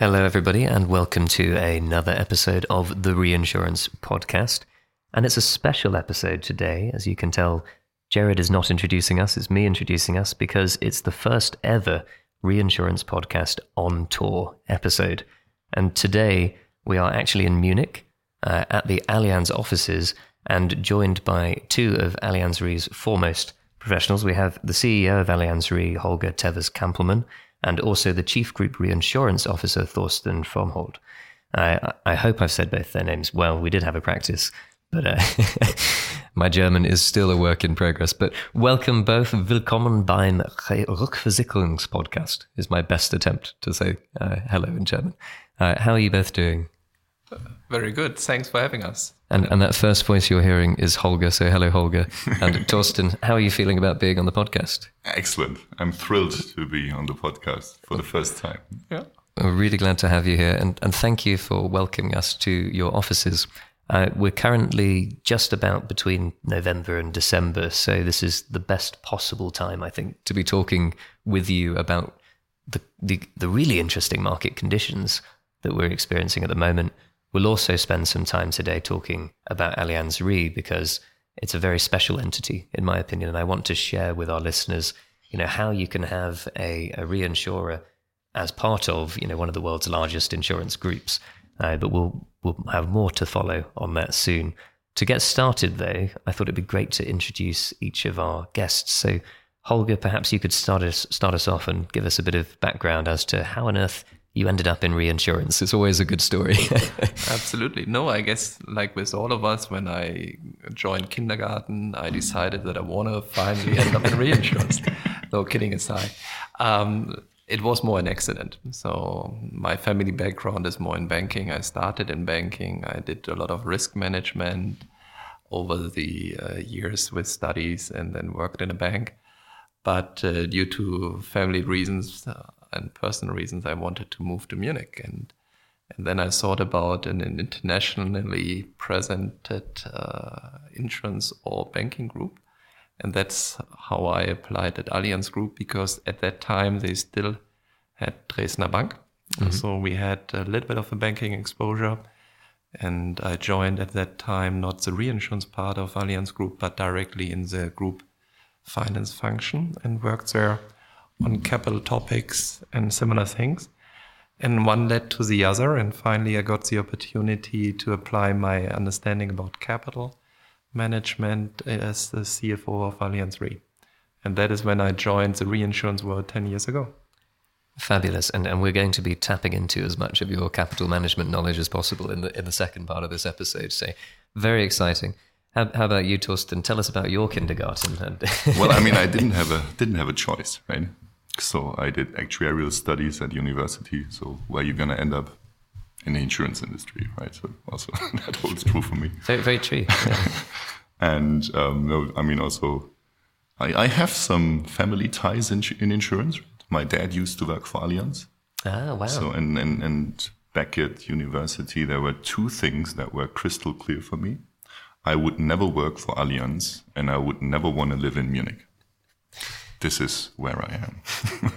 Hello, everybody, and welcome to another episode of the Reinsurance Podcast. And it's a special episode today. As you can tell, Jared is not introducing us. It's me introducing us because it's the first ever Reinsurance Podcast on tour episode. And today we are actually in Munich at the Allianz offices and joined by two of Allianz Re's foremost professionals. We have the CEO of Allianz Re, Holger Tewes-Kampelmann, and also the Chief Group Reinsurance Officer, Thorsten Fromhold. I hope I've said both their names well. We did have a practice, but my German is still a work in progress. But welcome both. Willkommen beim Rückversicherungspodcast is my best attempt to say hello in German. How are you both doing? Very good. Thanks for having us. And that first voice you're hearing is Holger. So hello, Holger. And Thorsten, how are you feeling about being on the podcast? Excellent. I'm thrilled to be on the podcast for the first time. Yeah, I'm really glad to have you here. And thank you for welcoming us to your offices. We're currently just about between November and December. So this is the best possible time, I think, to be talking with you about the really interesting market conditions that we're experiencing at the moment. We'll also spend some time today talking about Allianz Re because it's a very special entity, in my opinion, and I want to share with our listeners, you know, how you can have a reinsurer as part of, you know, one of the world's largest insurance groups. But we'll have more to follow on that soon. To get started, though, I thought it'd be great to introduce each of our guests. So, Holger, perhaps you could start us off and give us a bit of background as to how on earth you ended up in reinsurance. It's always a good story. Absolutely. No, I guess like with all of us, when I joined kindergarten, I decided that I want to finally end up in reinsurance. No, kidding aside. It was more an accident. So my family background is more in banking. I started in banking. I did a lot of risk management over the years with studies and then worked in a bank. But due to family reasons, and personal reasons, I wanted to move to Munich. And then I thought about an internationally presented insurance or banking group. And that's how I applied at Allianz Group, because at that time they still had Dresdner Bank. Mm-hmm. So we had a little bit of a banking exposure. And I joined at that time, not the reinsurance part of Allianz Group, but directly in the group finance function and worked there on capital topics and similar things. And one led to the other. And finally, I got the opportunity to apply my understanding about capital management as the CFO of Allianz Re. And that is when I joined the reinsurance world 10 years ago. Fabulous. And we're going to be tapping into as much of your capital management knowledge as possible in the second part of this episode. So very exciting. How about you, Thorsten? Tell us about your kindergarten. Well, I mean, I didn't have a choice, right? So I did actuarial studies at university. So where are you going to end up? In the insurance industry, right? So also that holds true for me. Very, very true. Yeah. And no, I mean, also, I have some family ties in insurance. My dad used to work for Allianz. Ah, wow. So and back at university, there were two things that were crystal clear for me. I would never work for Allianz, and I would never want to live in Munich. This is where I am.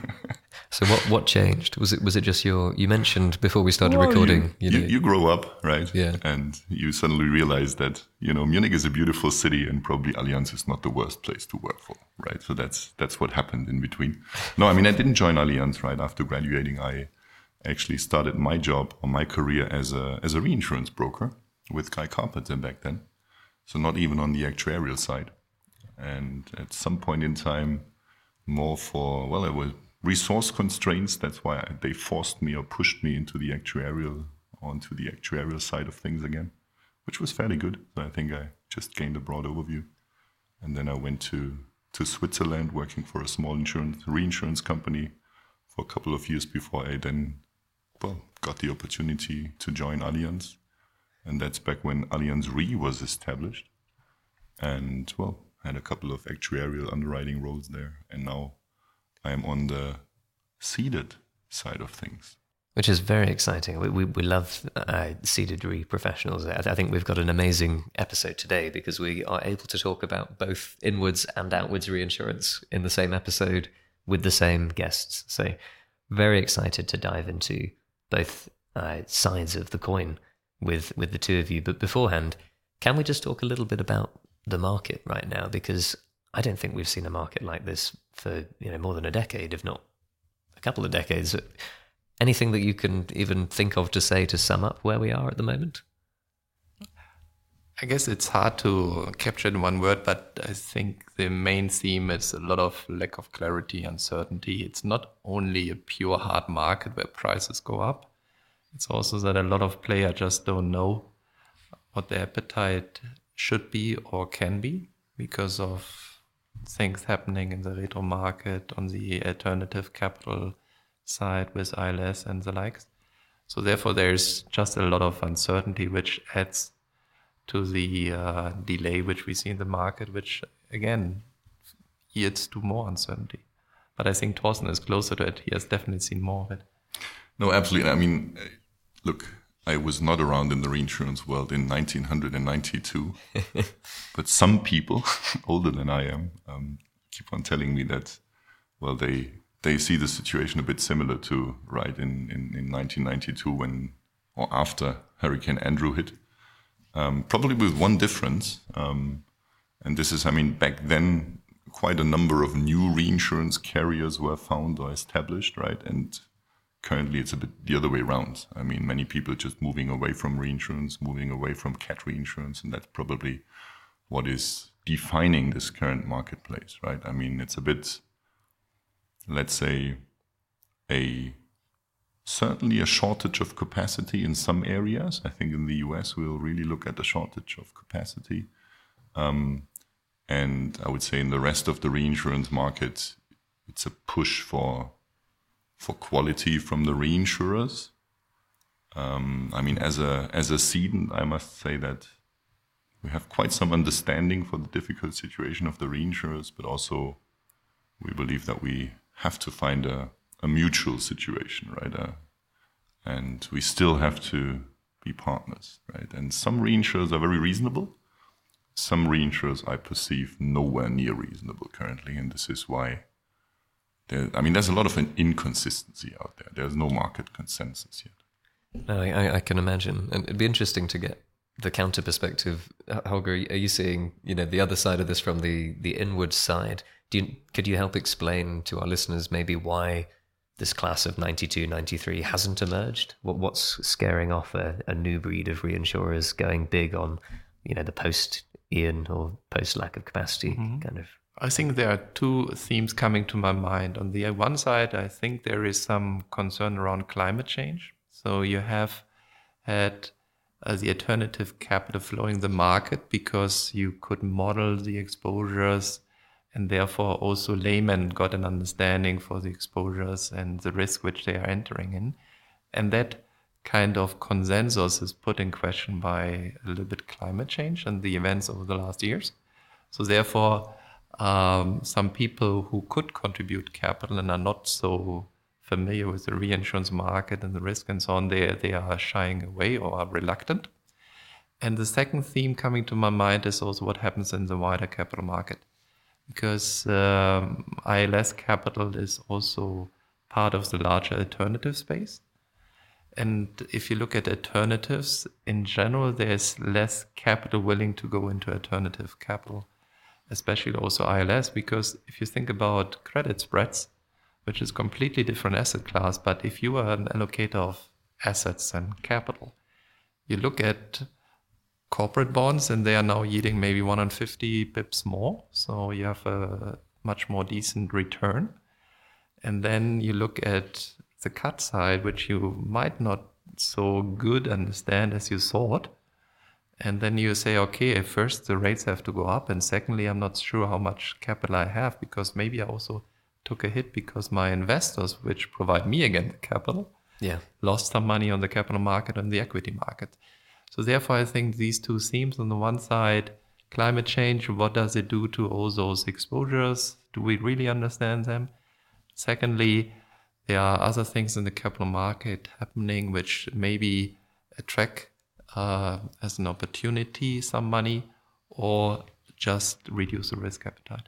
So what changed? Was it just you mentioned before we started recording? You grow up, right? Yeah. And you suddenly realize that, you know, Munich is a beautiful city and probably Allianz is not the worst place to work for, right? So that's what happened in between. No, I mean, I didn't join Allianz right after graduating. I actually started my job or my career as a reinsurance broker with Guy Carpenter back then. So not even on the actuarial side. And at some point in time, more for, well, it was resource constraints. That's why they forced me or pushed me into the actuarial, onto the actuarial side of things again, which was fairly good. So I think I just gained a broad overview. And then I went to Switzerland working for a small reinsurance company for a couple of years before I then, well, got the opportunity to join Allianz. And that's back when Allianz Re was established. And, well, I had a couple of actuarial underwriting roles there. And now I am on the ceded side of things. Which is very exciting. We love ceded re professionals. I think we've got an amazing episode today because we are able to talk about both inwards and outwards reinsurance in the same episode with the same guests. So very excited to dive into both sides of the coin with the two of you. But beforehand, can we just talk a little bit about the market right now? Because I don't think we've seen a market like this for more than a decade, if not a couple of decades. Anything that you can even think of to say to sum up where we are at the moment? I guess it's hard to capture in one word, but I think the main theme is a lot of lack of clarity, uncertainty. It's not only a pure hard market where prices go up. It's also that a lot of players just don't know what their appetite should be or can be because of things happening in the retro market, on the alternative capital side with ILS and the likes. So therefore, there's just a lot of uncertainty, which adds to the delay which we see in the market, which again yields to more uncertainty. But I think Thorsten is closer to it. He has definitely seen more of it. No, absolutely. I mean, look, I was not around in the reinsurance world in 1992, but some people older than I am keep on telling me that, well, they see the situation a bit similar to right in 1992 when or after Hurricane Andrew hit. Probably with one difference, and this is, I mean, back then quite a number of new reinsurance carriers were found or established, right? And currently it's a bit the other way around. I mean, many people just moving away from reinsurance, moving away from cat reinsurance, and that's probably what is defining this current marketplace, right? I mean, it's a bit, let's say, certainly a shortage of capacity in some areas. I think in the US we'll really look at the shortage of capacity. And I would say in the rest of the reinsurance market, it's a push for quality from the reinsurers. I mean, as a cedent, I must say that we have quite some understanding for the difficult situation of the reinsurers, but also we believe that we have to find a mutual situation, right? And we still have to be partners, right? And some reinsurers are very reasonable. Some reinsurers I perceive nowhere near reasonable currently, and this is why there's a lot of an inconsistency out there. There's no market consensus yet. No, I can imagine. And it'd be interesting to get the counter perspective. Holger, are you seeing, the other side of this from the inward side? Could you help explain to our listeners maybe why this class of 92, 93 hasn't emerged? What's scaring off a new breed of reinsurers going big on, the post-Ian or post-lack of capacity kind of? I think there are two themes coming to my mind. On the one side, I think there is some concern around climate change. So you have had the alternative capital flowing the market because you could model the exposures, and therefore also laymen got an understanding for the exposures and the risk which they are entering in. And that kind of consensus is put in question by a little bit climate change and the events over the last years. So therefore, some people who could contribute capital and are not so familiar with the reinsurance market and the risk and so on, they are shying away or are reluctant. And the second theme coming to my mind is also what happens in the wider capital market. Because ILS capital is also part of the larger alternative space. And if you look at alternatives, in general, there's less capital willing to go into alternative capital, especially also ILS, because if you think about credit spreads, which is completely different asset class, but if you are an allocator of assets and capital, you look at corporate bonds and they are now yielding maybe 150 pips more. So you have a much more decent return. And then you look at the cat side, which you might not so good understand as you thought. And then you say, okay, first the rates have to go up. And secondly, I'm not sure how much capital I have because maybe I also took a hit because my investors, which provide me again the capital, lost some money on the capital market and the equity market. So therefore, I think these two themes on the one side, climate change, what does it do to all those exposures? Do we really understand them? Secondly, there are other things in the capital market happening which maybe attract as an opportunity some money or just reduce the risk appetite.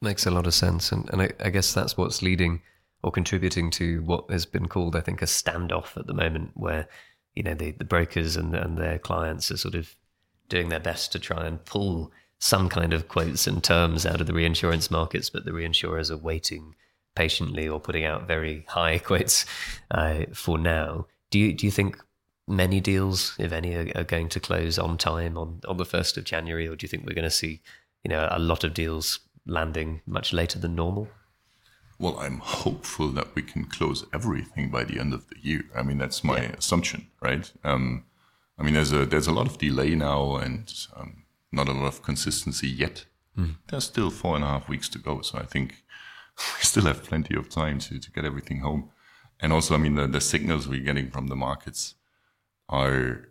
Makes a lot of sense. And I guess that's what's leading or contributing to what has been called, I think, a standoff at the moment, where, you know, the brokers and their clients are sort of doing their best to try and pull some kind of quotes and terms out of the reinsurance markets, but the reinsurers are waiting patiently or putting out very high quotes for now. Do you think many deals, if any, are going to close on time on the 1st of January, or do you think we're going to see, you know, a lot of deals landing much later than normal? Well, I'm hopeful that we can close everything by the end of the year. I mean, that's my assumption, right? I mean, there's a lot of delay now and not a lot of consistency yet. Mm. There's still 4.5 weeks to go, so I think we still have plenty of time to get everything home. And also, I mean, the signals we're getting from the markets are,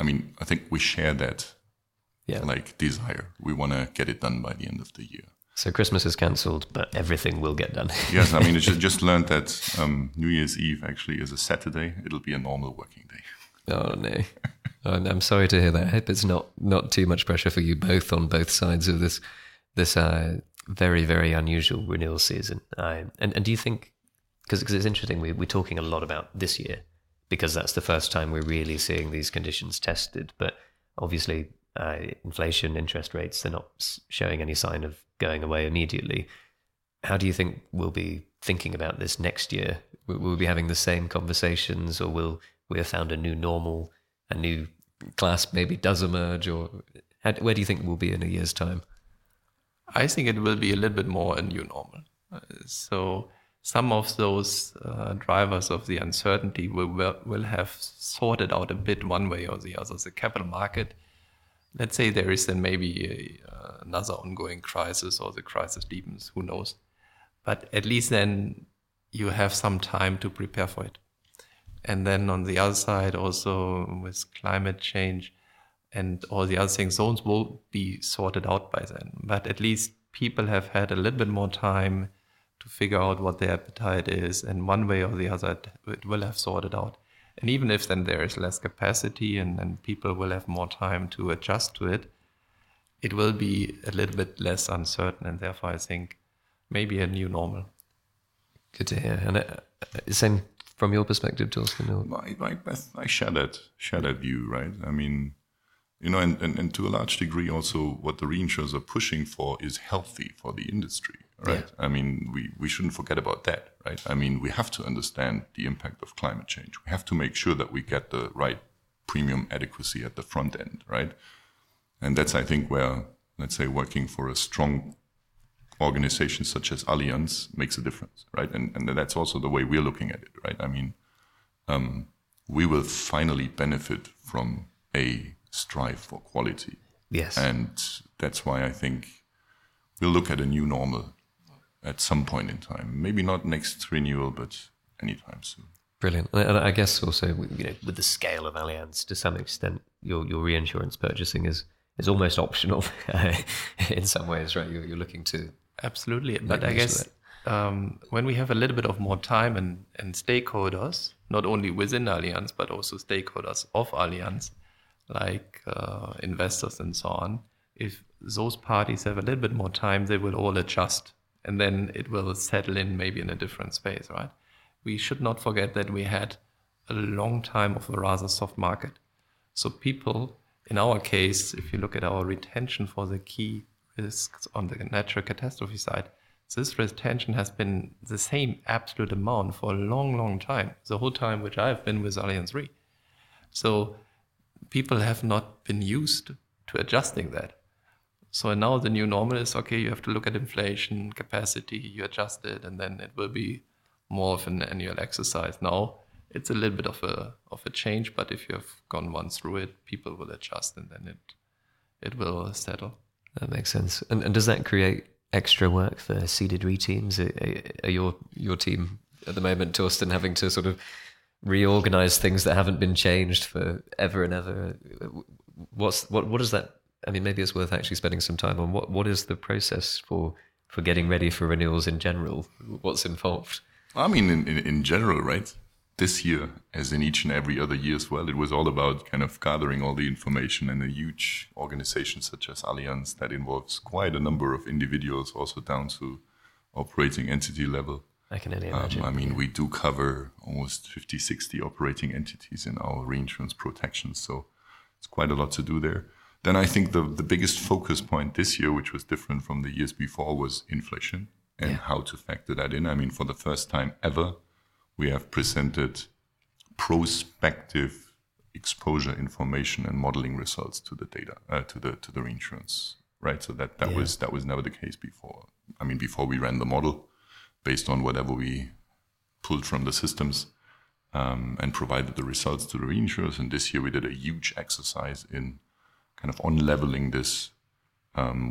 I mean, I think we share that like desire. We want to get it done by the end of the year. So Christmas is cancelled, but everything will get done. Yes, I mean, I just learned that New Year's Eve actually is a Saturday. It'll be a normal working day. Oh, no. I'm sorry to hear that. I hope it's not too much pressure for you both on both sides of this very, very unusual renewal season. And do you think, because it's interesting, we're talking a lot about this year, because that's the first time we're really seeing these conditions tested. But obviously, inflation, interest rates, they're not showing any sign of going away immediately. How do you think we'll be thinking about this next year? Will we be having the same conversations, or will we have found a new normal, a new class maybe does emerge? Or where do you think we'll be in a year's time? I think it will be a little bit more a new normal. So some of those drivers of the uncertainty will have sorted out a bit one way or the other. The capital market, let's say there is then maybe another ongoing crisis, or the crisis deepens, who knows. But at least then you have some time to prepare for it. And then on the other side, also with climate change and all the other things, those will be sorted out by then. But at least people have had a little bit more time to figure out what their appetite is, and one way or the other, it will have sorted out. And even if then there is less capacity and people will have more time to adjust to it, it will be a little bit less uncertain, and therefore I think maybe a new normal. Good to hear. And same from your perspective, Thorsten? I share that view, right? I mean, you know, and to a large degree also what the reinsurers are pushing for is healthy for the industry, right? Yeah. I mean, we shouldn't forget about that, right? I mean, we have to understand the impact of climate change. We have to make sure that we get the right premium adequacy at the front end, right? And that's, I think, where, let's say, working for a strong organization such as Allianz makes a difference, right? And that's also the way we're looking at it, right? I mean, we will finally benefit from a strive for quality. Yes. And that's why I think we'll look at a new normal at some point in time. Maybe not next renewal, but anytime soon. Brilliant. And I guess also, you know, with the scale of Allianz, to some extent, your reinsurance purchasing is almost optional in some ways, right? You're looking to... Absolutely. But I guess when we have a little bit of more time and stakeholders, not only within Allianz, but also stakeholders of Allianz, like investors and so on, if those parties have a little bit more time, they will all adjust, and then it will settle in maybe in a different space, right? We should not forget that we had a long time of a rather soft market. So people, in our case, if you look at our retention for the key risks on the natural catastrophe side, this retention has been the same absolute amount for a long, long time, the whole time which I've been with Allianz Re. So people have not been used to adjusting that. So now the new normal is, okay, you have to look at inflation, capacity, you adjust it, and then it will be more of an annual exercise. Now it's a little bit of a change, but if you have gone once through it, people will adjust, and then it will settle. That makes sense. And does that create extra work for ceded re teams? Are your team at the moment, Thorsten, having to sort of reorganize things that haven't been changed for ever and ever? What is that? I mean, maybe it's worth actually spending some time on what is the process for getting ready for renewals in general? What's involved? I mean, in general, right? This year, as in each and every other year as well, it was all about kind of gathering all the information, and a huge organization such as Allianz that involves quite a number of individuals, also down to operating entity level. I can only imagine. I mean, we do cover almost 50, 60 operating entities in our reinsurance protection, so it's quite a lot to do there. Then I think the biggest focus point this year, which was different from the years before, was inflation and how to factor that in. I mean, for the first time ever, we have presented prospective exposure information and modeling results to the data, to the reinsurance, right? So that was never the case before. I mean, before we ran the model based on whatever we pulled from the systems and provided the results to the reinsurers. And this year we did a huge exercise in kind of on-leveling this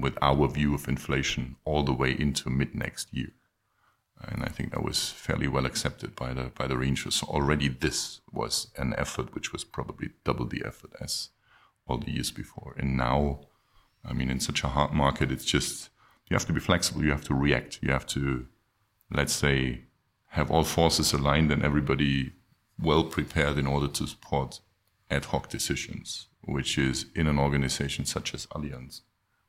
with our view of inflation all the way into mid-next year. And I think that was fairly well accepted by the reinsurers. So already this was an effort which was probably double the effort as all the years before. And now, I mean, in such a hard market, it's just, you have to be flexible, you have to react, you have to, let's say, have all forces aligned and everybody well prepared in order to support ad hoc decisions, which is, in an organization such as Allianz,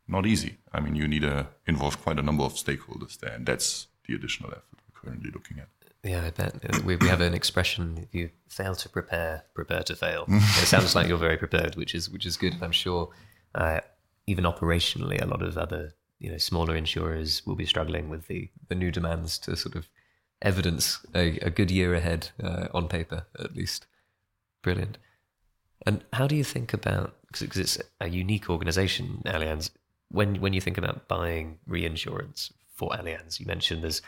not easy. I mean, you need to involve quite a number of stakeholders there, and that's the additional effort we're currently looking at. Yeah, I bet. We have an expression, if you fail to prepare, prepare to fail. It sounds like you're very prepared, which is good. I'm sure even operationally, a lot of other smaller insurers will be struggling with the new demands to sort of evidence a good year ahead on paper, at least. Brilliant. And how do you think about, because it's a unique organization, Allianz, when you think about buying reinsurance for Allianz, you mentioned there's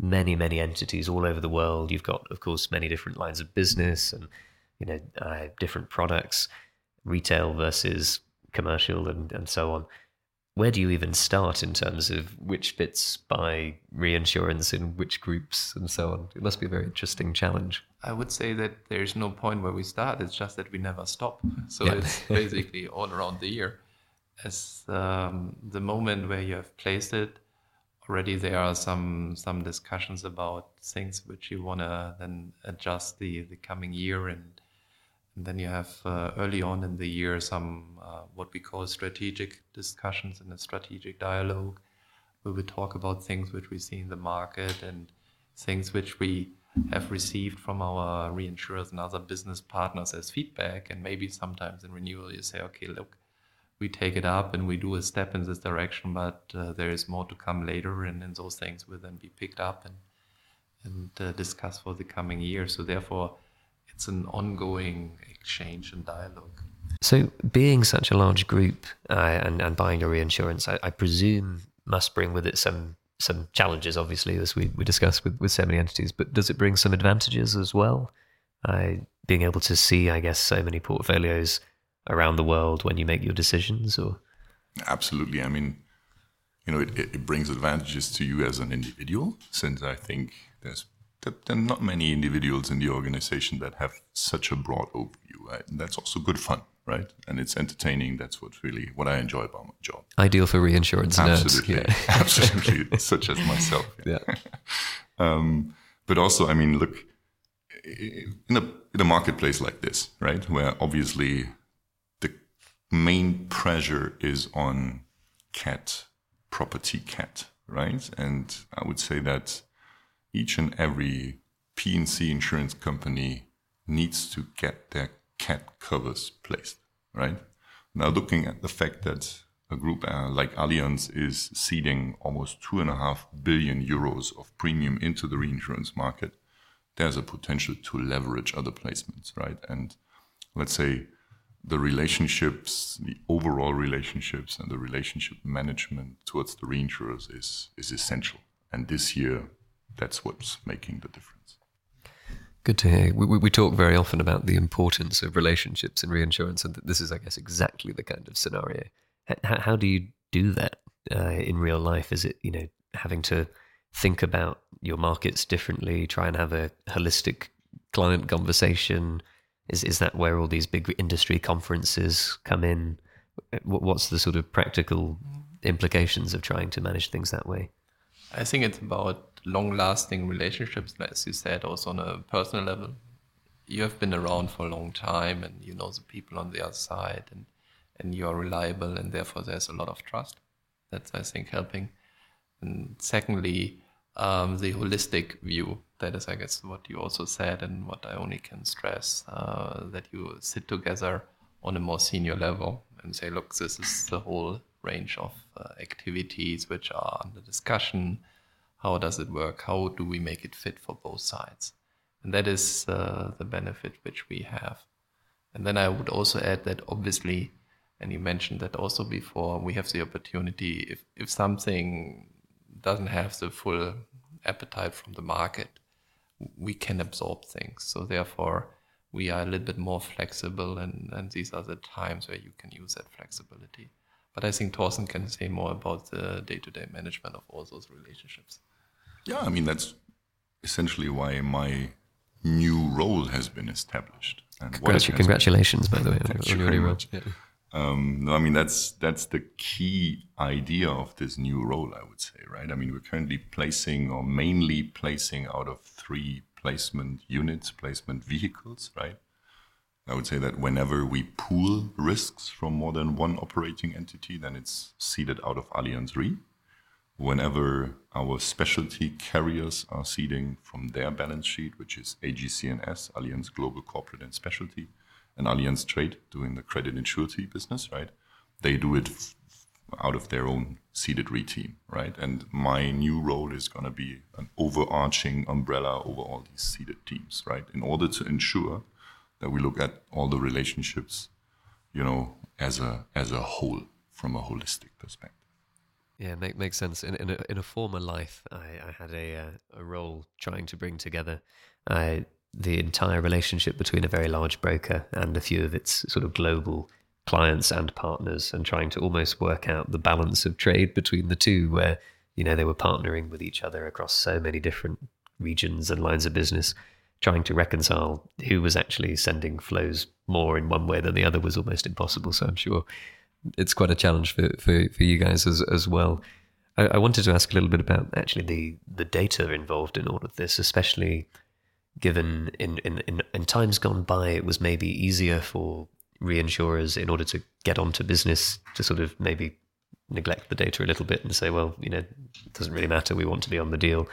many, many entities all over the world. You've got, of course, many different lines of business and different products, retail versus commercial and so on. Where do you even start in terms of which bits buy reinsurance in which groups and so on? It must be a very interesting challenge. I would say that there's no point where we start. It's just that we never stop. So it's basically all around the year. As the moment where you have placed it, already there are some discussions about things which you want to then adjust the coming year. And then you have early on in the year some what we call strategic discussions and a strategic dialogue, where we talk about things which we see in the market and things which we have received from our reinsurers and other business partners as feedback. And maybe sometimes in renewal you say, okay, look, we take it up and we do a step in this direction, but there is more to come later, and those things will then be picked up and discussed for the coming year. So therefore, it's an ongoing exchange and dialogue. So being such a large group and buying your reinsurance, I presume must bring with it some challenges, obviously, as we discussed with so many entities, but does it bring some advantages as well? Being able to see, I guess, so many portfolios around the world when you make your decisions? Or absolutely. I mean, it brings advantages to you as an individual, since I think there are not many individuals in the organization that have such a broad overview, right? And that's also good fun, right? And it's entertaining. That's what I enjoy about my job. Ideal for reinsurance nerds. Yeah. Absolutely, such as myself. Yeah. But also, I mean, look, in a marketplace like this, right, where obviously the main pressure is on property cat, right? And I would say that each and every P&C insurance company needs to get their cat covers placed, right? Now, looking at the fact that a group like Allianz is ceding almost €2.5 billion of premium into the reinsurance market, there's a potential to leverage other placements, right? And let's say the overall relationships and the relationship management towards the reinsurers is essential. And this year, that's what's making the difference. Good to hear. We talk very often about the importance of relationships in reinsurance, and this is, I guess, exactly the kind of scenario. How do you do that in real life? Is it having to think about your markets differently, try and have a holistic client conversation? Is that where all these big industry conferences come in? What's the sort of practical implications of trying to manage things that way? I think it's about long-lasting relationships, as you said, also on a personal level. You have been around for a long time and you know the people on the other side and you're reliable, and therefore there's a lot of trust. That's, I think, helping. And secondly, the holistic view. That is, I guess, what you also said, and what I only can stress, that you sit together on a more senior level and say, look, this is the whole range of activities which are under discussion. How does it work? How do we make it fit for both sides? And that is the benefit which we have. And then I would also add that obviously, and you mentioned that also before, we have the opportunity, if something doesn't have the full appetite from the market, we can absorb things. So therefore, we are a little bit more flexible, and these are the times where you can use that flexibility. But I think Thorsten can say more about the day-to-day management of all those relationships. Yeah, I mean, that's essentially why my new role has been established. And congratulations, by the way. Thank you very much. Yeah. No, I mean, that's the key idea of this new role, I would say, right? I mean, we're currently mainly placing out of 3 placement units, placement vehicles, right? I would say that whenever we pool risks from more than one operating entity, then it's seeded out of Allianz Re. Whenever our specialty carriers are seeding from their balance sheet, which is AGCS, Allianz Global Corporate and Specialty, and Allianz Trade doing the credit and surety business, right? They do it out of their own seeded re team, right? And my new role is going to be an overarching umbrella over all these seeded teams, right? In order to ensure that we look at all the relationships, you know, as a whole, from a holistic perspective. Yeah, makes sense. In a former life, I had a role trying to bring together the entire relationship between a very large broker and a few of its sort of global clients and partners, and trying to almost work out the balance of trade between the two, where, you know, they were partnering with each other across so many different regions and lines of business, trying to reconcile who was actually sending flows more in one way than the other was almost impossible. So I'm sure it's quite a challenge for you guys as well. I wanted to ask a little bit about actually the data involved in all of this, especially given in times gone by, it was maybe easier for reinsurers in order to get onto business to sort of maybe neglect the data a little bit and say, well, you know, it doesn't really matter. We want to be on the deal.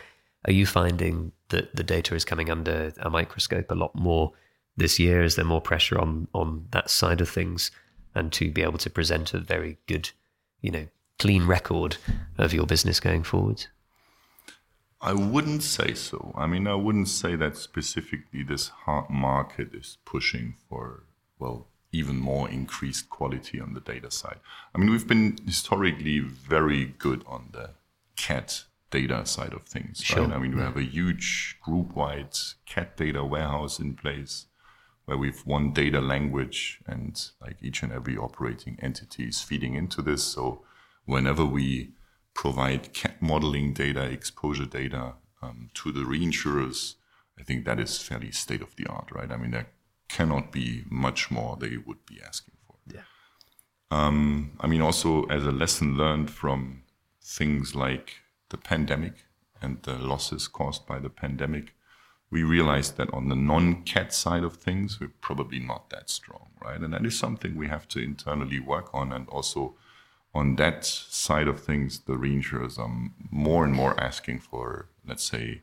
Are you finding that the data is coming under a microscope a lot more this year? Is there more pressure on that side of things, and to be able to present a very good, you know, clean record of your business going forward? I wouldn't say so. I mean, I wouldn't say that specifically this hard market is pushing for, well, even more increased quality on the data side. I mean, we've been historically very good on the CAT data side of things, sure, right? I mean, we have a huge group-wide CAT data warehouse in place where we've one data language, and like each and every operating entity is feeding into this. So whenever we provide CAT modeling data, exposure data to the reinsurers, I think that is fairly state of the art, right? I mean, there cannot be much more they would be asking for. Yeah. I mean, also as a lesson learned from things like the pandemic and the losses caused by the pandemic, we realized that on the non-CAT side of things, we're probably not that strong, right? And that is something we have to internally work on, and also on that side of things, the reinsurers are more and more asking for, let's say,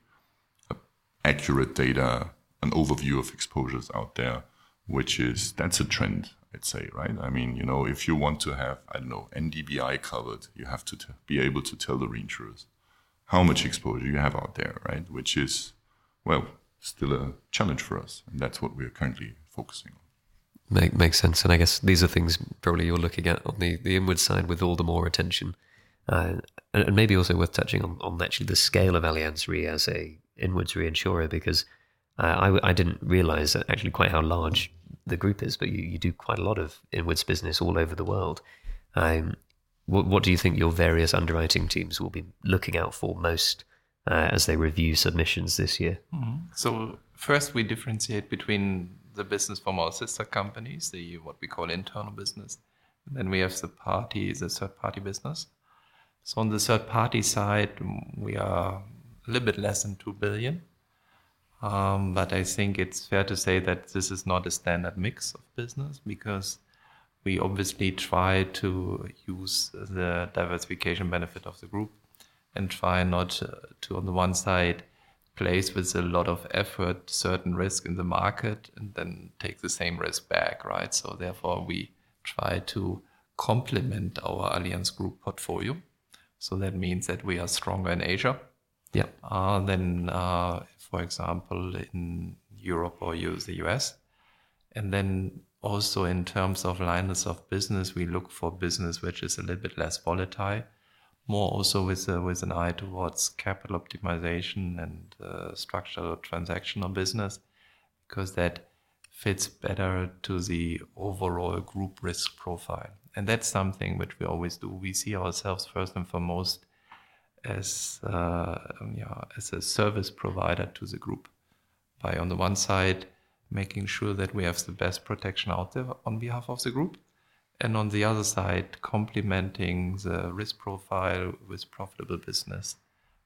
accurate data, an overview of exposures out there, that's a trend, I'd say, right? I mean, you know, if you want to have, I don't know, NDBI covered, you have to be able to tell the reinsurers how much exposure you have out there, right? Which is, well, still a challenge for us. And that's what we're currently focusing on. Makes sense. And I guess these are things probably you're looking at on the inward side with all the more attention. And maybe also worth touching on actually the scale of Allianz Re as a inwards reinsurer, because I didn't realize actually quite how large the group is, but you do quite a lot of inwards business all over the world. What do you think your various underwriting teams will be looking out for most as they review submissions this year? Mm-hmm. So first we differentiate between the business from our sister companies, the what we call internal business. And then we have the third-party business. So on the third-party side, we are a little bit less than 2 billion. But I think it's fair to say that this is not a standard mix of business, because we obviously try to use the diversification benefit of the group and try not to, on the one side, place with a lot of effort certain risk in the market and then take the same risk back, right? So therefore, we try to complement our Allianz Group portfolio. So that means that we are stronger in Asia than, for example, in Europe or the US. And then also in terms of lines of business, we look for business which is a little bit less volatile, more also with an eye towards capital optimization and structural transactional business, because that fits better to the overall group risk profile. And that's something which we always do. We see ourselves first and foremost as a service provider to the group, by on the one side making sure that we have the best protection out there on behalf of the group, and on the other side complementing the risk profile with profitable business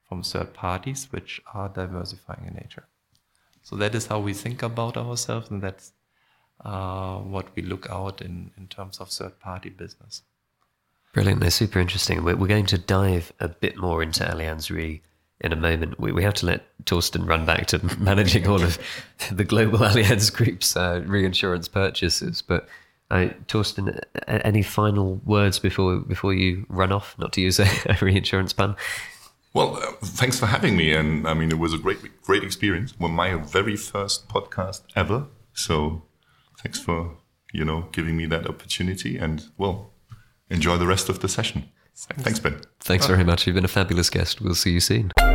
from third parties which are diversifying in nature. So that is how we think about ourselves, and that's what we look out in terms of third party business. Brilliant. They're super interesting. We're going to dive a bit more into Allianz Re in a moment. We have to let Thorsten run back to managing all of the global Allianz Group's reinsurance purchases. But Thorsten, any final words before you run off, not to use a reinsurance pun? Well, thanks for having me. And I mean, it was a great experience. Well, my very first podcast ever. So thanks for, giving me that opportunity, and well, enjoy the rest of the session. Thanks, Ben. Thanks very much. You've been a fabulous guest. We'll see you soon.